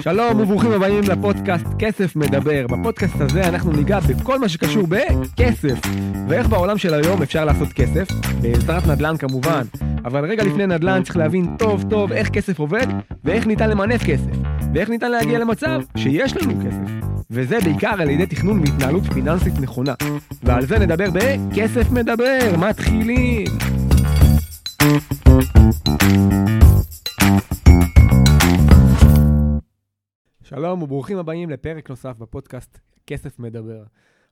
שלום וברוכים הבאים לפודקאסט כסף מדבר. בפודקאסט הזה אנחנו ניגע בכל מה שקשור בכסף, ואיך בעולם של היום אפשר לעשות כסף, בעזרת נדל"ן כמובן. אבל רגע לפני נדל"ן צריך להבין טוב טוב איך כסף עובד, ואיך ניתן למנף כסף, ואיך ניתן להגיע למצב שיש לנו כסף. וזה בעיקר על ידי תכנון והתנהלות פיננסית נכונה. ועל זה נדבר בכסף מדבר. מתחילים. שלום וברוכים הבאים לפרק נוסף בפודקאסט כסף מדבר.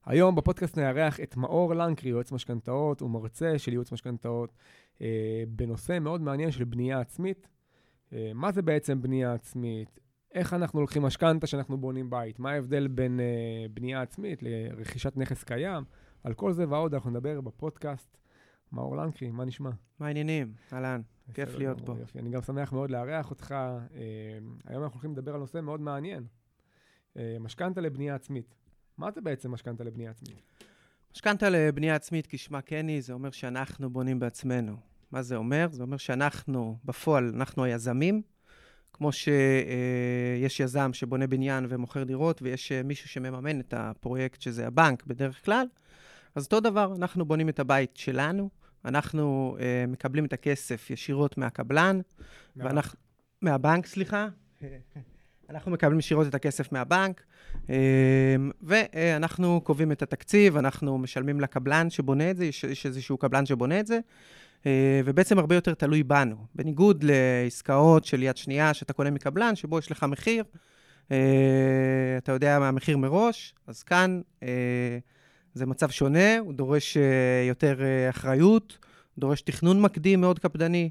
היום בפודקאסט נארח את מאור לנקרי, יועץ משכנתאות ומרצה של ייעוץ משכנתאות בנושא מאוד מעניין של בנייה עצמית. מה זה בעצם בנייה עצמית? איך אנחנו לוקחים משכנתא שאנחנו בונים בית? מה ההבדל בין בנייה עצמית לרכישת נכס קיים? על כל זה ועוד אנחנו נדבר בפודקאסט. מאור לנקרי, מה נשמע? מה העניינים? אהלן, כיף להיות פה. יופי, אני גם שמח מאוד לארח אותך. היום אנחנו הולכים לדבר על נושא מאוד מעניין. משכנתא לבנייה עצמית. מה זה בעצם משכנתא לבנייה עצמית? משכנתא לבנייה עצמית, כשמה קני, זה אומר שאנחנו בונים בעצמנו. מה זה אומר? זה אומר שאנחנו, בפועל, אנחנו היזמים, כמו שיש יזם שבונה בניין ומוכר דירות, ויש מישהו שמממן את הפרויקט, שזה הבנק בדרך כלל. אז אותו דבר, אנחנו בונים את הבית שלנו, אנחנו מקבלים את הכסף ישירות מהקבלן, מהבנק, סליחה. אנחנו מקבלים ישירות את הכסף מהבנק, ואנחנו קובעים את התקציב, אנחנו משלמים לקבלן שבונה את זה, יש איזשהו קבלן שבונה את זה, ובעצם הרבה יותר תלוי בנו, בניגוד לעסקאות של יד שנייה שאתה קונה מקבלן, שבו יש לך מחיר, אתה יודע מה המחיר מראש, אז כאן זה מצב שונה, הוא דורש יותר אחריות, דורש תכנון מקדים מאוד קפדני.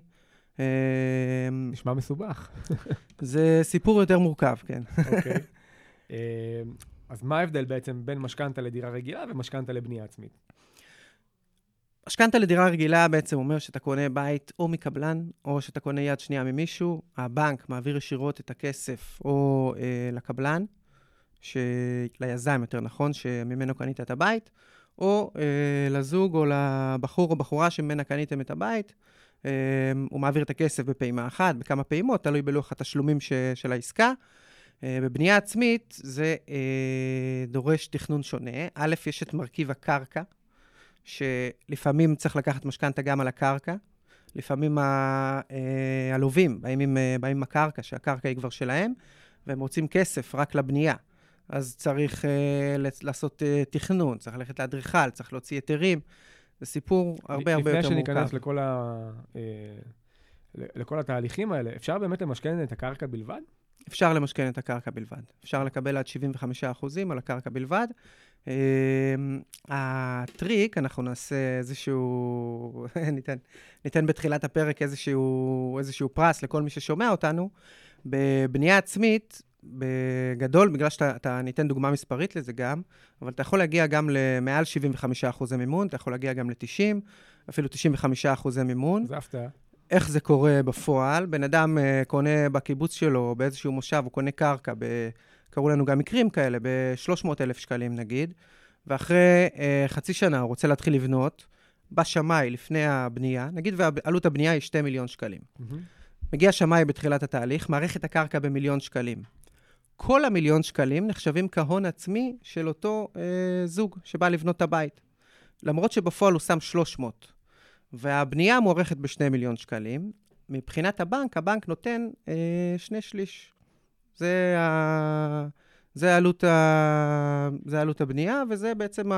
נשמע מסובך. זה סיפור יותר מורכב, כן. אוקיי. אז מה ההבדל בעצם בין משכנתא לדירה רגילה ומשכנתא לבנייה עצמית? משכנתא לדירה רגילה בעצם אומר שאתה קונה בית או מקבלן, או שאתה קונה יד שנייה ממישהו, הבנק מעביר ישירות את הכסף או לקבלן, ליזם יותר נכון, שממנו קנית את הבית, או לזוג או לבחור או בחורה שממנה קניתם את הבית, הוא מעביר את הכסף בפעימה אחת, בכמה פעימות, תלוי בלוח התשלומים של העסקה. בבנייה עצמית זה דורש תכנון שונה. א', יש את מרכיב הקרקע, שלפעמים צריך לקחת משכנתא גם על הקרקע, לפעמים הלווים באים עם הקרקע, שהקרקע היא כבר שלהם, והם רוצים כסף רק לבנייה. אז צריך לעשות תכנון, צריך ללכת לאדריכל, צריך להוציא היתרים. זה סיפור הרבה הרבה יותר מורכב. לפני שניכנס לכל התהליכים האלה, אפשר באמת למשכן את הקרקע בלבד? אפשר למשכן את הקרקע בלבד. אפשר לקבל עד 75% על הקרקע בלבד. הטריק, אנחנו נעשה איזשהו, ניתן בתחילת הפרק איזשהו פרס לכל מי ששומע אותנו. בבנייה עצמית, בגדול, בגלל שאתה ניתן דוגמה מספרית לזה גם, אבל אתה יכול להגיע גם למעל 75% מימון, אתה יכול להגיע גם ל-90, אפילו 95% מימון. זה הפתעה. איך זה קורה בפועל? בן אדם קונה בקיבוץ שלו, באיזשהו מושב, הוא קונה קרקע, קראו לנו גם מקרים כאלה, ב-300,000 שקלים נגיד, ואחרי חצי שנה הוא רוצה להתחיל לבנות, בשמאי לפני הבנייה, נגיד ועלות הבנייה היא 2 מיליון שקלים. מגיע שמאי בתחילת התהליך, מערכת הקרקע ב1,000,000 שקלים. כל ה1,000,000 שקלים נחשבים כהון עצמי של אותו זוג שבא לבנות את הבית. למרות שבפועל הוא שם 300, והבנייה מוערכת ב2,000,000 שקלים, מבחינת הבנק נותן 2/3. זה עלות הבנייה, וזה בעצם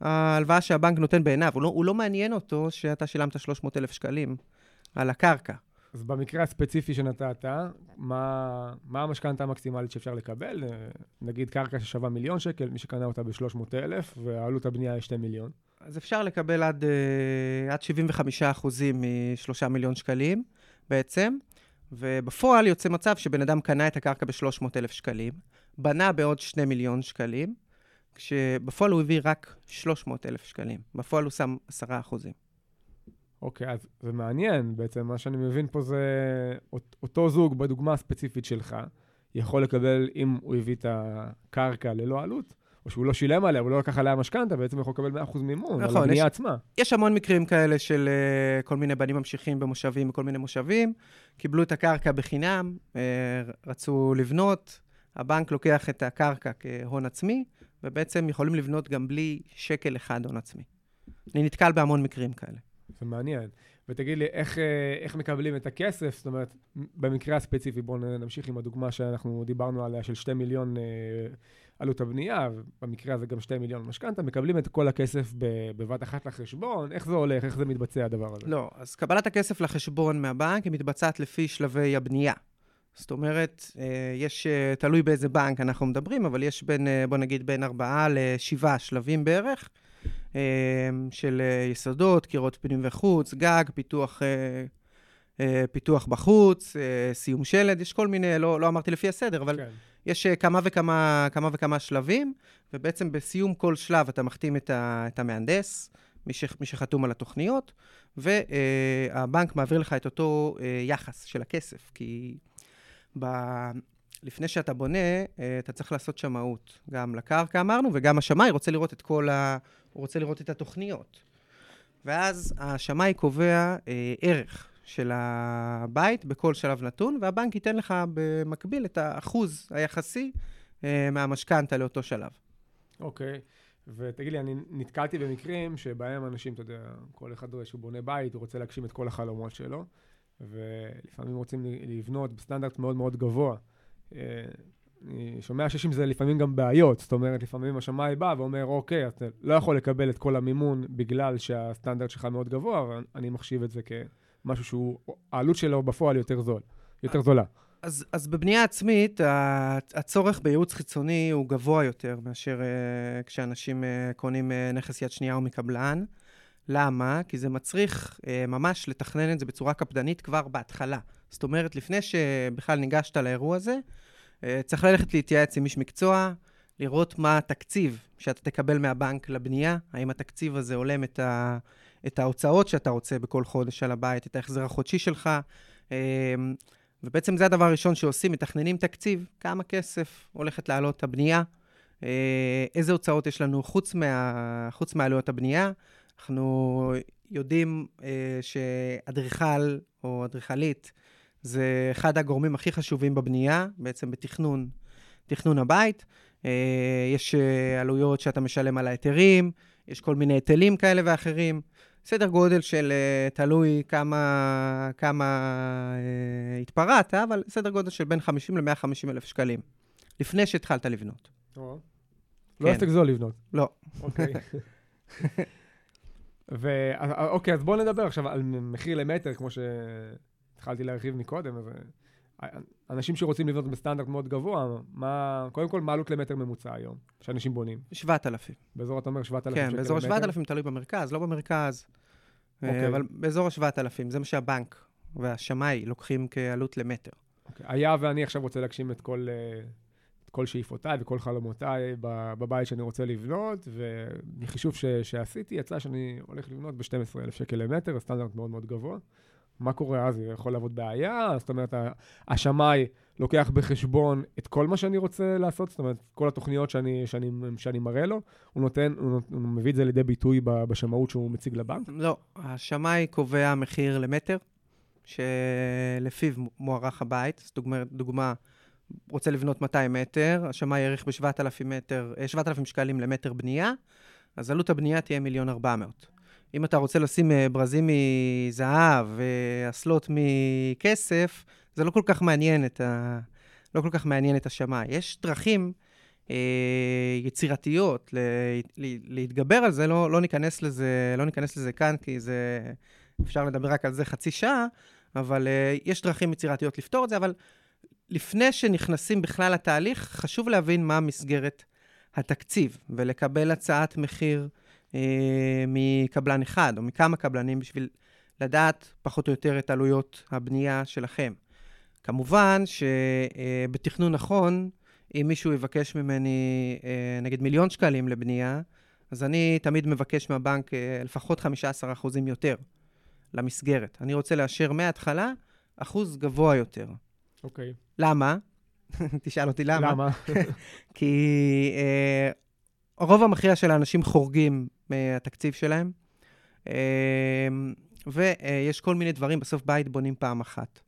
ההלוואה שהבנק נותן בעיניו. הוא לא מעניין אותו שאתה שילמת 300,000 שקלים על הקרקע. אז במקרה הספציפי שנתת, מה המשכנתא המקסימלית שאפשר לקבל? נגיד קרקע ששווה 1,000,000 שקל, מי שקנה אותה ב300,000, ועלות הבנייה היא 2 מיליון. אז אפשר לקבל עד 75% מ3 מיליון שקלים בעצם, ובפועל יוצא מצב שבן אדם קנה את הקרקע ב300,000 שקלים, בנה בעוד 2 מיליון שקלים, כשבפועל הוא הביא רק 300,000 שקלים. בפועל הוא שם 10%. אוקיי, אז זה מעניין. בעצם מה שאני מבין פה זה אותו זוג בדוגמה הספציפית שלך יכול לקבל, אם הוא הביא את הקרקע ללא עלות, או שהוא לא שילם עליה, הוא לא לקח עליה משכנתא, בעצם יכול לקבל 100% מימון, על הבנייה עצמה. יש המון מקרים כאלה של כל מיני בנים ממשיכים במושבים, כל מיני מושבים, קיבלו את הקרקע בחינם, רצו לבנות, הבנק לוקח את הקרקע כהון עצמי, ובעצם יכולים לבנות גם בלי שקל אחד הון עצמי. אני נתקל בהמון מקרים כאלה. זה מעניין. ותגיד לי, איך מקבלים את הכסף? זאת אומרת, במקרה הספציפי, בואו נמשיך עם הדוגמה שאנחנו דיברנו עליה, של 2 מיליון עלות הבנייה, במקרה הזה גם 2 מיליון משכנתא, מקבלים את כל הכסף בבת אחת לחשבון, איך זה הולך, איך זה מתבצע הדבר הזה? לא, אז קבלת הכסף לחשבון מהבנק, היא מתבצעת לפי שלבי הבנייה. זאת אומרת, יש, תלוי באיזה בנק אנחנו מדברים, אבל יש בין 4 ל-7 שלבים בערך, של יסודות, קירות פנים וחוץ, גג, פיתוח בחוץ, סיום שלד, יש כל מיני, לא אמרתי לפי הסדר, אבל כן. יש כמה וכמה שלבים, ובעצם בסיום כל שלב אתה מחתים את המהנדס, מי שחתום על התוכניות, והבנק מעביר לך את אותו יחס של הכסף, כי לפני שאתה בונה, אתה צריך לעשות שמאות, גם לקרקע אמרנו, וגם השמאי רוצה לראות את את התוכניות. ואז השמאי קובע ערך של הבית בכל שלב נתון, והבנק ייתן לך במקביל את האחוז היחסי מהמשכנתא לאותו שלב. אוקיי. ותגיד לי, אני נתקלתי במקרים שבהם אנשים, אתה יודע, כל אחד רואה שהוא בונה בית, הוא רוצה להגשים את כל החלומות שלו, ולפעמים רוצים לבנות בסטנדרט מאוד מאוד גבוה. אני שומע שיש עם זה לפעמים גם בעיות, זאת אומרת, לפעמים השמאי בא ואומר, אוקיי, אתה לא יכול לקבל את כל המימון בגלל שהסטנדרט שלך מאוד גבוה, אבל אני מחשיב את זה כמשהו שהוא, העלות שלו בפועל יותר זולה. אז בבנייה עצמית, הצורך בייעוץ חיצוני הוא גבוה יותר מאשר כשאנשים קונים נכס יד שנייה או מקבלן. למה? כי זה מצריך ממש לתכנן את זה בצורה קפדנית כבר בהתחלה. זאת אומרת, לפני שבכלל ניגשת לאירוע הזה, צריך ללכת להתייעץ עם איש מקצוע, לראות מה התקציב שאתה תקבל מהבנק לבנייה, האם התקציב הזה עולם את ההוצאות שאתה רוצה בכל חודש על הבית, את ההחזר החודשי שלך, ובעצם זה הדבר הראשון שעושים, מתכננים תקציב, כמה כסף הולכת לעלות הבנייה, איזה הוצאות יש לנו חוץ מעלויות הבנייה, אנחנו יודעים שאדריכל או אדריכלית זה אחד הגורמים הכי חשובים בבנייה, בעצם בתכנון הבית. יש עלויות שאתה משלם על ההיתרים, יש כל מיני היטלים כאלה ואחרים. סדר גודל של תלוי כמה התפרעת, אבל סדר גודל של בין 50 ל-150 אלף שקלים, לפני שהתחלת לבנות. לא תגזול לבנות. לא. אוקיי. אוקיי, אז בואו נדבר עכשיו על מחיר למטר, כמו שהתחלתי להרחיב מקודם. אנשים שרוצים לבנות בסטנדרט מאוד גבוה, קודם כל, מה העלות למטר ממוצע היום, שאנשים בונים? 7,000. באזור, אתה אומר 7,000 שקל למטר? כן, באזור 7,000 תלוי במרכז, לא במרכז, אבל באזור ה-7,000, זה מה שהבנק והשמאי לוקחים כעלות למטר. היה ואני עכשיו רוצה להגשים את כל שאיפותיי וכל חלומותיי בבית שאני רוצה לבנות, ומחישוב שעשיתי, יצא שאני הולך לבנות ב-12,000 שקל למטר, סטנדרט מאוד מאוד גבוה. מה קורה אז? יכול לעבוד בעיה? זאת אומרת, השמאי לוקח בחשבון את כל מה שאני רוצה לעשות, זאת אומרת, כל התוכניות שאני מראה לו, הוא מביא את זה לידי ביטוי בשמאות שהוא מציג לבנק? לא, השמאי קובע מחיר למטר, שלפיו מוערך הבית, זאת דוגמה, רוצה לבנות 200 מטר, השמאי יעריך ב-7,000 שקלים למטר בנייה, אז עלות הבנייה תהיה 1,400,000. אם אתה רוצה לשים ברזים מזהב ואסלות מכסף, זה לא כל כך מעניין את השמאי. יש דרכים יצירתיות להתגבר על זה, לא ניכנס לזה כאן, כי זה, אפשר לדבר רק על זה חצי שעה, אבל יש דרכים יצירתיות לפתור את זה, אבל לפני שנכנסים בכלל לתהליך, חשוב להבין מה מסגרת התקציב, ולקבל הצעת מחיר מקבלן אחד, או מכמה קבלנים, בשביל לדעת פחות או יותר את עלויות הבנייה שלכם. כמובן שבתכנון נכון, אם מישהו יבקש ממני, נגיד 1,000,000 שקלים לבנייה, אז אני תמיד מבקש מהבנק לפחות 15% יותר למסגרת. אני רוצה לאשר מההתחלה אחוז גבוה יותר. אוקיי. למה? תשאל אותי למה. כי הרוב המכריע של האנשים חורגים מהתקציב שלהם, ויש כל מיני דברים, בסוף בית בונים פעם אחת.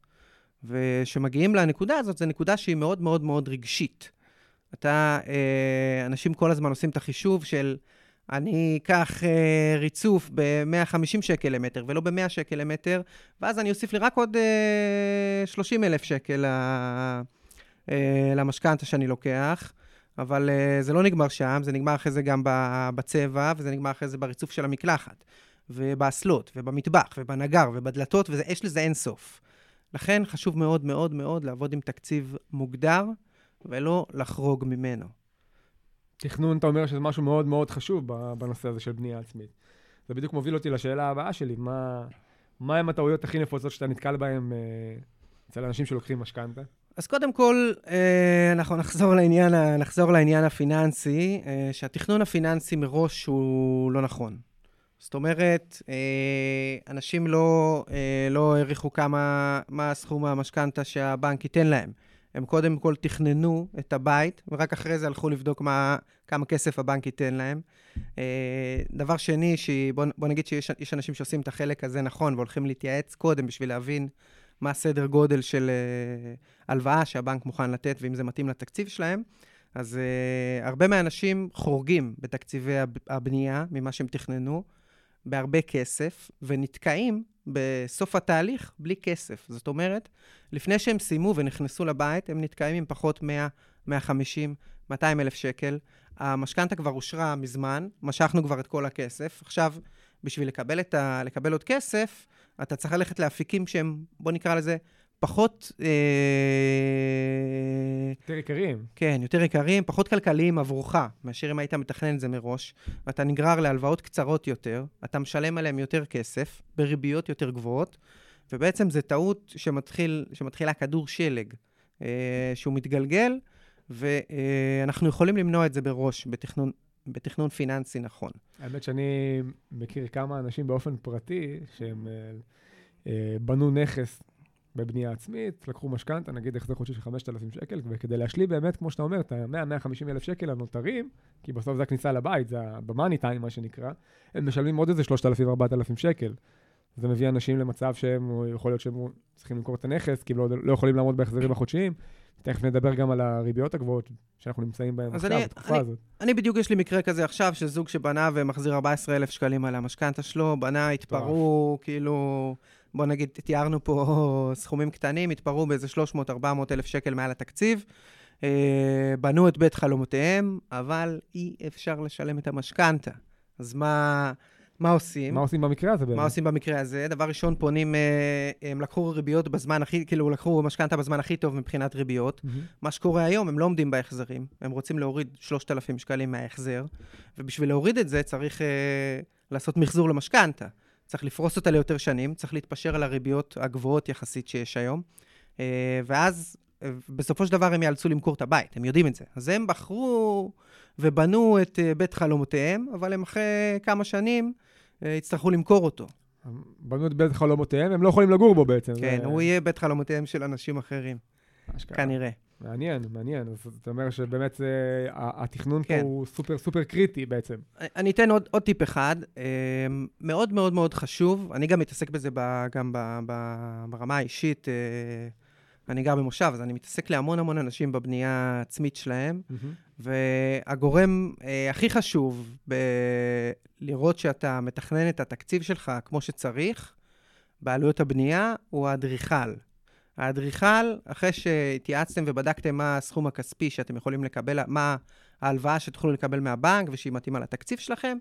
ושמגיעים לנקודה הזאת, זו נקודה שהיא מאוד מאוד מאוד רגשית. אנשים כל הזמן עושים את החישוב של, אני אקח ריצוף ב-150 שקל למטר, ולא ב-100 שקל למטר, ואז אני אוסיף לי רק עוד 30,000 שקל למשכנתא שאני לוקח, אבל זה לא נגמר שם, זה נגמר אחרי זה גם בצבע, וזה נגמר אחרי זה בריצוף של המקלחת, ובאסלות, ובמטבח, ובנגר, ובדלתות, ויש לזה אין סוף. לכן חשוב מאוד מאוד מאוד לעבוד עם תקציב מוגדר, ולא לחרוג ממנו. תכנון, אתה אומר שזה משהו מאוד מאוד חשוב בנושא הזה של בנייה עצמית. זה בדיוק מוביל אותי לשאלה הבאה שלי, מה הם הטעויות הכי נפוצות שאתה נתקל בהן אצל אנשים שלוקחים משכנתא? אז קודם כל, אנחנו נחזור לעניין הפיננסי, שהתכנון הפיננסי מראש הוא לא נכון. זאת אומרת, אנשים לא העריכו מה הסכום המשכנתא שהבנק ייתן להם. הם קודם כל תכננו את הבית, ורק אחרי זה הלכו לבדוק כמה כסף הבנק ייתן להם. דבר שני, בוא נגיד שיש אנשים שעושים את החלק הזה נכון, והולכים להתייעץ קודם בשביל להבין מה סדר גודל של הלוואה שהבנק מוכן לתת, ואם זה מתאים לתקציב שלהם. אז הרבה מהאנשים חורגים בתקציבי הבנייה, ממה שהם תכננו, בהרבה כסף, ונתקעים בסוף התהליך בלי כסף. זאת אומרת, לפני שהם סיימו ונכנסו לבית, הם נתקעים עם פחות 100, 150, 200 אלף שקל. המשכנתא כבר אושרה מזמן, משכנו כבר את כל הכסף. עכשיו, בשביל לקבל עוד כסף, אתה צריך ללכת להפיקים שהם, בוא נקרא לזה, פחות... יותר יקרים. כן, יותר יקרים, פחות כלכליים עבורך, מאשר אם היית מתכנן את זה מראש, ואתה נגרר להלוואות קצרות יותר, אתה משלם עליהם יותר כסף, בריביות יותר גבוהות, ובעצם זה טעות שמתחילה כדור שלג, שהוא מתגלגל, ואנחנו יכולים למנוע את זה בראש, בתכנון פיננסי נכון. האמת שאני מכיר כמה אנשים באופן פרטי, שהם בנו נכס, בבנייה עצמית, לקחו משכנתא, נגיד החזר חודשי של 5,000 שקל, וכדי להשלים באמת, כמו שאתה אומר, את ה-100-150 אלף שקל הנותרים, כי בסוף זה הכניסה לבית, זה במאני טיים, מה שנקרא, הם משלמים עוד איזה 3,000-4,000 שקל. זה מביא אנשים למצב שהם, יכול להיות שהם צריכים למכור את הנכס, כי לא יכולים לעמוד בהחזרים החודשיים. תכף נדבר גם על הריביות הגבוהות שאנחנו נמצאים בהן עכשיו, בתקופה הזאת. אני בדיוק יש לי מקרה כזה עכשיו, שזוג שבנה ומחזיר 14,000 שקלים על המשכנתא שלו, בנה, התפרו, כאילו... בוא נגיד, תיארנו פה סכומים קטנים, התפרו באיזה 300-400 אלף שקל מעל התקציב, בנו את בית חלומותיהם, אבל אי אפשר לשלם את המשכנתא. אז מה עושים? מה עושים במקרה הזה? מה עושים במקרה הזה? דבר ראשון, פונים, הם לקחו ריביות בזמן הכי, כאילו לקחו משכנתא בזמן הכי טוב מבחינת ריביות. מה שקורה היום, הם לא עומדים בהחזרים, הם רוצים להוריד 3,000 שקלים מההחזר, ובשביל להוריד את זה צריך לעשות מחזור למשכנתא. צריך לפרוס אותה ליותר שנים, צריך להתפשר על הריביות הגבוהות יחסית שיש היום, ואז בסופו של דבר הם יאלצו למכור את הבית, הם יודעים את זה. אז הם בחרו ובנו את בית חלומותיהם, אבל הם אחרי כמה שנים יצטרכו למכור אותו. בנו את בית חלומותיהם, הם לא יכולים לגור בו בעצם. כן, הוא יהיה בית חלומותיהם של אנשים אחרים, כנראה. מעניין, מעניין. זאת אומרת שבאמת התכנון פה הוא סופר סופר קריטי בעצם. אני אתן עוד טיפ אחד, מאוד מאוד מאוד חשוב, אני גם מתעסק בזה גם ברמה האישית, אני גר במושב, אז אני מתעסק להמון המון אנשים בבנייה העצמית שלהם, והגורם הכי חשוב לראות שאתה מתכנן את התקציב שלך כמו שצריך, בעלויות הבנייה הוא האדריכל. האדריכל, אחרי שהתייעצתם ובדקתם מה הסכום הכספי שאתם יכולים לקבל, מה ההלוואה שתוכלו לקבל מהבנק ושהיא מתאימה לתקציב שלכם,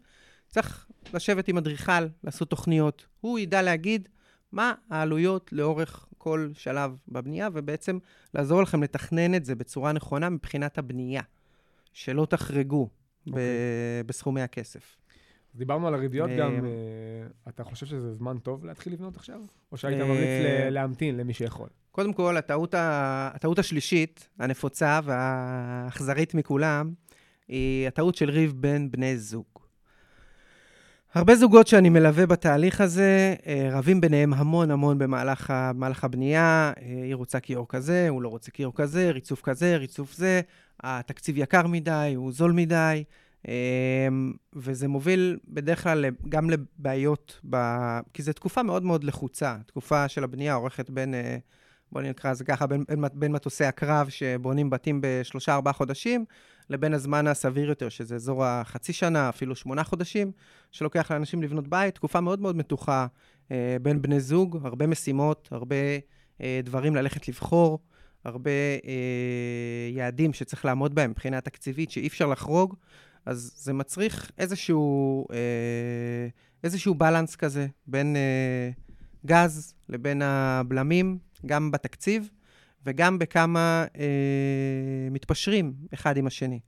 צריך לשבת עם אדריכל, לעשות תוכניות. הוא ידע להגיד מה העלויות לאורך כל שלב בבנייה, ובעצם לעזור לכם לתכנן את זה בצורה נכונה מבחינת הבנייה, שלא תחרגו בסכומי הכסף. דיברנו על הריביות גם, אתה חושב שזה זמן טוב להתחיל לבנות עכשיו? או שהיית ממליץ להמתין למי שיכול? קודם כל, הטעות השלישית, הנפוצה והאכזרית מכולם, היא הטעות של ריב בין בני זוג. הרבה זוגות שאני מלווה בתהליך הזה, רבים ביניהם המון המון במהלך הבנייה, היא רוצה כיור כזה, הוא לא רוצה כיור כזה, ריצוף זה, התקציב יקר מדי, הוא זול מדי, וזה מוביל בדרך כלל גם לבעיות, כי זו תקופה מאוד מאוד לחוצה, תקופה של הבנייה עורכת בין, בוא נקרא זה ככה, בין מטוסי הקרב שבונים בתים ב3-4 חודשים, לבין הזמן הסביר יותר, שזה אזור החצי שנה, אפילו 8 חודשים, שלוקח לאנשים לבנות בית, תקופה מאוד מאוד מתוחה בין בני זוג, הרבה משימות, הרבה דברים ללכת לבחור, הרבה יעדים שצריך לעמוד בהם מבחינה תקציבית, שאי אפשר לחרוג, אז זה מצריך איזשהו בלנס כזה, בין גז לבין הבלמים, גם בתקציב, וגם בכמה מתפשרים אחד עם השני.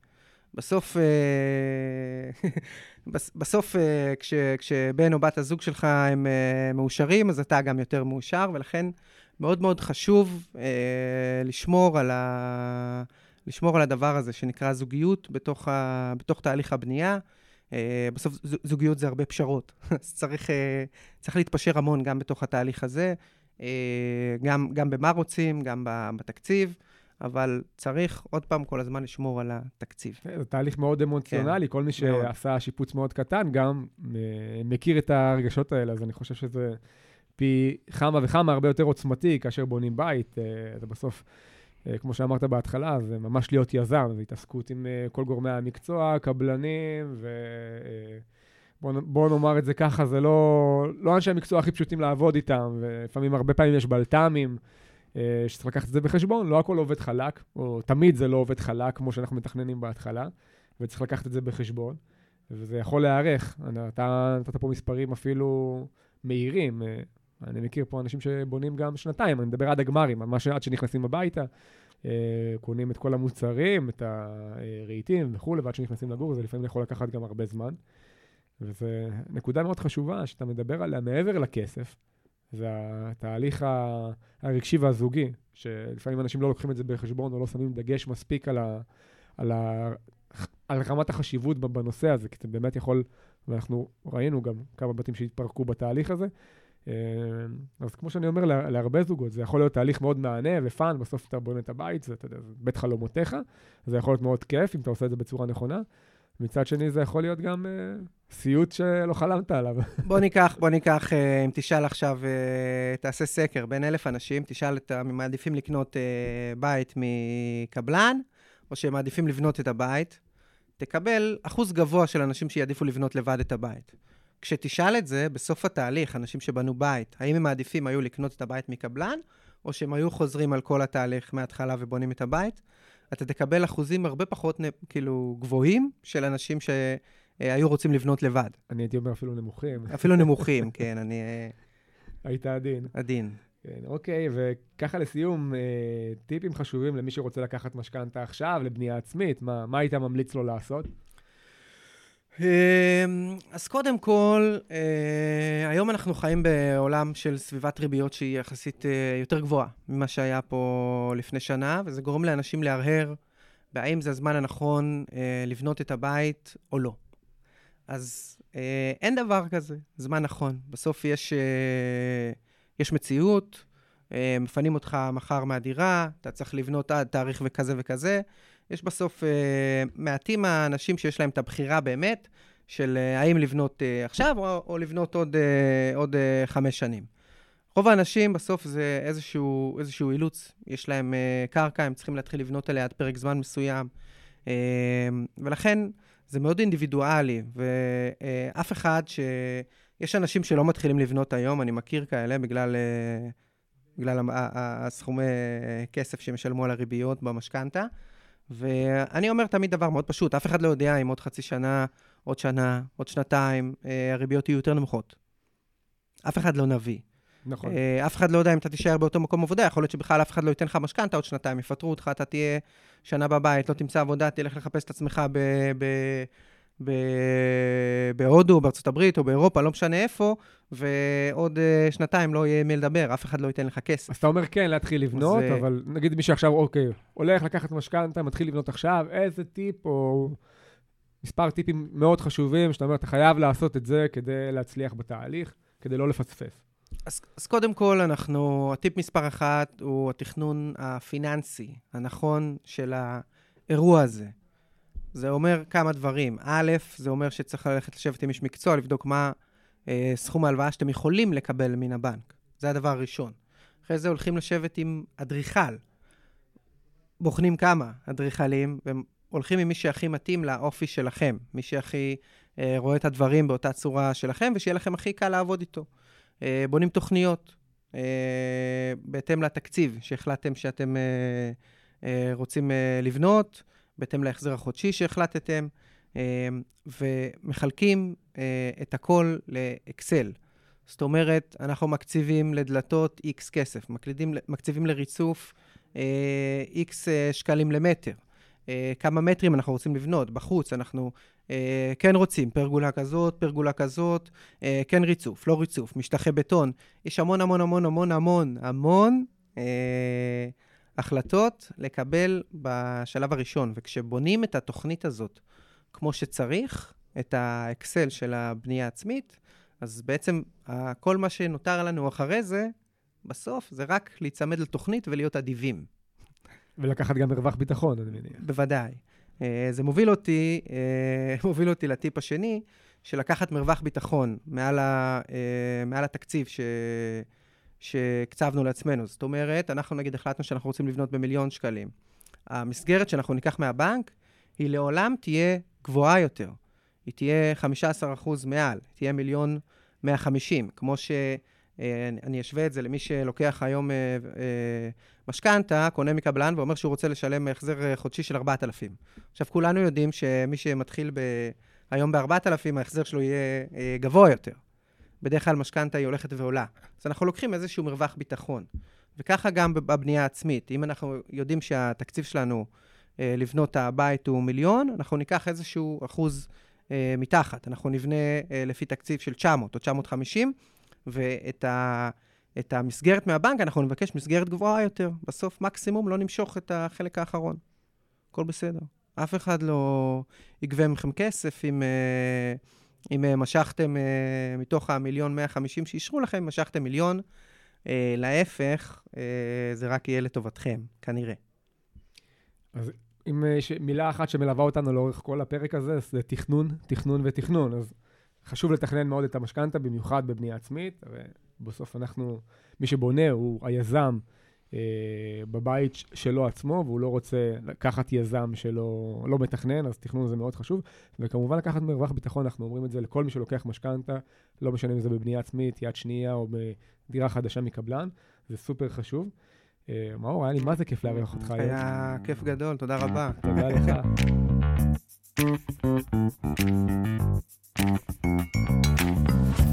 בסוף, כשבן או בת הזוג שלך הם מאושרים, אז אתה גם יותר מאושר, ולכן מאוד מאוד חשוב לשמור על הדבר הזה שנקרא זוגיות בתוך תהליך הבנייה. בסוף זוגיות זה הרבה פשרות, אז צריך להתפשר המון גם בתוך התהליך הזה, גם במה רוצים, גם בתקציב, אבל צריך עוד פעם כל הזמן לשמור על התקציב. זה תהליך מאוד אמוציונלי, כל מי שעשה שיפוץ מאוד קטן גם מכיר את הרגשות האלה, אז אני חושב שזה פי כמה וכמה הרבה יותר עוצמתי כאשר בונים בית, זה בסוף... כמו שאמרת בהתחלה, זה ממש להיות יזם, זה התעסקות עם כל גורמי המקצוע, קבלנים, ובואו נאמר את זה ככה, זה לא אנשי המקצוע הכי פשוטים לעבוד איתם, ולפעמים הרבה פעמים יש בלת"מים, שצריך לקחת את זה בחשבון, לא הכל עובד חלק, או תמיד זה לא עובד חלק, כמו שאנחנו מתכננים בהתחלה, וצריך לקחת את זה בחשבון, וזה יכול להיערך, אתה נתת פה מספרים אפילו מהירים, אני מכיר פה אנשים שבונים גם שנתיים, אני מדבר עד הגמרים, ממש עד שנכנסים הביתה, קונים את כל המוצרים, את הרהיטים וכו', ועד שנכנסים לגור, זה לפעמים יכול לקחת גם הרבה זמן. וזו נקודה מאוד חשובה שאתה מדבר עליה מעבר לכסף, זה התהליך הרגשי והזוגי, שלפעמים אנשים לא לוקחים את זה בחשבון או לא שמים דגש מספיק על רמת החשיבות בנושא הזה, כי זה באמת יכול, ואנחנו ראינו גם כמה בתים שהתפרקו בתהליך הזה, אז כמו שאני אומר להרבה זוגות, זה יכול להיות תהליך מאוד מענה ופאן, בסוף אתה בונה את הבית, זה בית חלומותיך, זה יכול להיות מאוד כיף אם אתה עושה את זה בצורה נכונה, מצד שני זה יכול להיות גם סיוט שלא חלמת עליו. בוא ניקח, אם תשאל עכשיו, תעשה סקר בין 1,000 אנשים, תשאל את המעדיפים לקנות בית מקבלן, או שמעדיפים לבנות את הבית, תקבל אחוז גבוה של אנשים שיעדיפו לבנות לבד את הבית. כשתשאל את זה, בסוף התהליך, אנשים שבנו בית, האם הם מעדיפים היו לקנות את הבית מקבלן, או שהם היו חוזרים על כל התהליך מההתחלה ובונים את הבית, אתה תקבל אחוזים הרבה פחות כאילו גבוהים של אנשים שהיו רוצים לבנות לבד. אני הייתי אומר אפילו נמוכים. אפילו נמוכים, כן. היית עדין. עדין. כן, אוקיי, וככה לסיום, טיפים חשובים למי שרוצה לקחת משכנתה עכשיו, לבנייה עצמית, מה היית ממליץ לו לעשות? אז קודם כל, היום אנחנו חיים בעולם של סביבת ריביות שהיא יחסית יותר גבוהה ממה שהיה פה לפני שנה, וזה גורם לאנשים להרהר האם זה הזמן הנכון לבנות את הבית או לא. אז אין דבר כזה, זמן נכון. בסוף יש מציאות, מפנים אותך מחר מהדירה, אתה צריך לבנות עד תאריך וכזה וכזה, יש בסוף מעטים האנשים שיש להם את הבחירה באמת, של האם לבנות עכשיו או לבנות עוד 5 שנים. רוב האנשים בסוף זה איזשהו אילוץ, יש להם קרקע, הם צריכים להתחיל לבנות עליה עד פרק זמן מסוים, ולכן זה מאוד אינדיבידואלי, ואף אחד יש אנשים שלא מתחילים לבנות היום, אני מכיר כאלה בגלל הסכומי כסף שמשלמו על הריביות במשכנתה, ואני אומר תמיד דבר מאוד פשוט, אף אחד לא יודע אם עוד חצי שנה, עוד שנה, עוד שנתיים, הריביות יהיו יותר נמוכות. אף אחד לא נביא. נכון. אף אחד לא יודע אם אתה תישאר באותו מקום עבודה, יכול להיות שבכלל אף אחד לא ייתן לך משכנתה, עוד שנתיים יפטרו אותך, אתה תהיה שנה בבית, לא תמצא עבודה, תלך לחפש את עצמך בהודו, בארצות הברית או באירופה, לא משנה איפה, ועוד שנתיים לא יהיה מי לדבר, אף אחד לא ייתן לך כסף. אז אתה אומר כן, להתחיל לבנות, אבל נגיד מי שעכשיו, אוקיי, הולך לקחת משכנתה, מתחיל לבנות עכשיו, איזה טיפ או מספר טיפים מאוד חשובים, שאתה אומר, אתה חייב לעשות את זה כדי להצליח בתהליך, כדי לא לפספס. אז קודם כל, הטיפ מספר 1 הוא התכנון הפיננסי, הנכון של האירוע הזה. זה אומר כמה דברים. א', זה אומר שצריך ללכת לשבת עם איש מקצוע, לבדוק מה סכום ההלוואה שאתם יכולים לקבל מן הבנק. זה הדבר הראשון. אחרי זה הולכים לשבת עם אדריכל. בוחנים כמה אדריכלים, והולכים עם מי שהכי מתאים לאופי שלכם, מי שהכי רואה את הדברים באותה צורה שלכם, ושיהיה לכם הכי קל לעבוד איתו. בונים תוכניות, בהתאם לתקציב שהחלטתם שאתם רוצים לבנות, בהתאם להחזר החודשי שהחלטתם, ומחלקים את הכל לאקסל. זאת אומרת, אנחנו מקציבים לדלתות X כסף, מקציבים לריצוף X שקלים למטר. כמה מטרים אנחנו רוצים לבנות בחוץ, אנחנו כן רוצים פרגולה כזאת, פרגולה כזאת, כן ריצוף, לא ריצוף, משטחי בטון. יש המון המון המון המון המון המון החלטות לקבל בשלב הראשון, וכשבונים את התוכנית הזאת כמו שצריך, את האקסל של הבנייה העצמית, אז בעצם כל מה שנותר לנו אחרי זה, בסוף זה רק להצמד לתוכנית ולהיות אדיבים. ולקחת גם מרווח ביטחון, אני מניח. בוודאי. זה מוביל אותי לטיפ השני, שלקחת מרווח ביטחון מעל התקציב שקצבנו לעצמנו. זאת אומרת, אנחנו נגיד החלטנו שאנחנו רוצים לבנות ב1,000,000 שקלים. המסגרת שאנחנו ניקח מהבנק, היא לעולם תהיה גבוהה יותר. היא תהיה 15% מעל, תהיה 1,150,000, כמו שאני אשווה את זה למי שלוקח היום משכנתה, קונה מקבלן ואומר שהוא רוצה לשלם החזר חודשי של 4,000. עכשיו כולנו יודעים שמי שמתחיל היום ב4,000, ההחזר שלו יהיה גבוה יותר. בדרך כלל משכנתה היא הולכת ועולה. אז אנחנו לוקחים איזשהו מרווח ביטחון. וככה גם בבנייה העצמית. אם אנחנו יודעים שהתקציב שלנו לבנות הבית הוא 1,000,000, אנחנו ניקח איזשהו אחוז מתחת. אנחנו נבנה לפי תקציב של 900 או 950, ואת המסגרת מהבנק אנחנו נבקש מסגרת גבוהה יותר. בסוף מקסימום לא נמשוך את החלק האחרון. הכל בסדר. אף אחד לא יגבה מכם כסף אם משכתם מתוך 1,150,000 שישרו לכם, משכתם 1,000,000, להפך, זה רק יהיה לטובתכם, כנראה. אז אם מילה אחת שמלווה אותנו לאורך כל הפרק הזה, זה תכנון, תכנון ותכנון. אז חשוב לתכנן מאוד את המשכנתה, במיוחד בבנייה עצמית. ובסוף מי שבונה הוא היזם בבית שלו עצמו, והוא לא רוצה לקחת יזם שלו, לא מתכנן, אז תכנון זה מאוד חשוב. וכמובן לקחת מרווח ביטחון, אנחנו אומרים את זה לכל מי שלוקח משכנתה, לא משנה אם זה בבנייה עצמית, יד שנייה או בדירה חדשה מקבלן, זה סופר חשוב. מאור, היה לי מה זה כיף להריח אותך היום. היה כיף גדול, תודה רבה. תודה לך.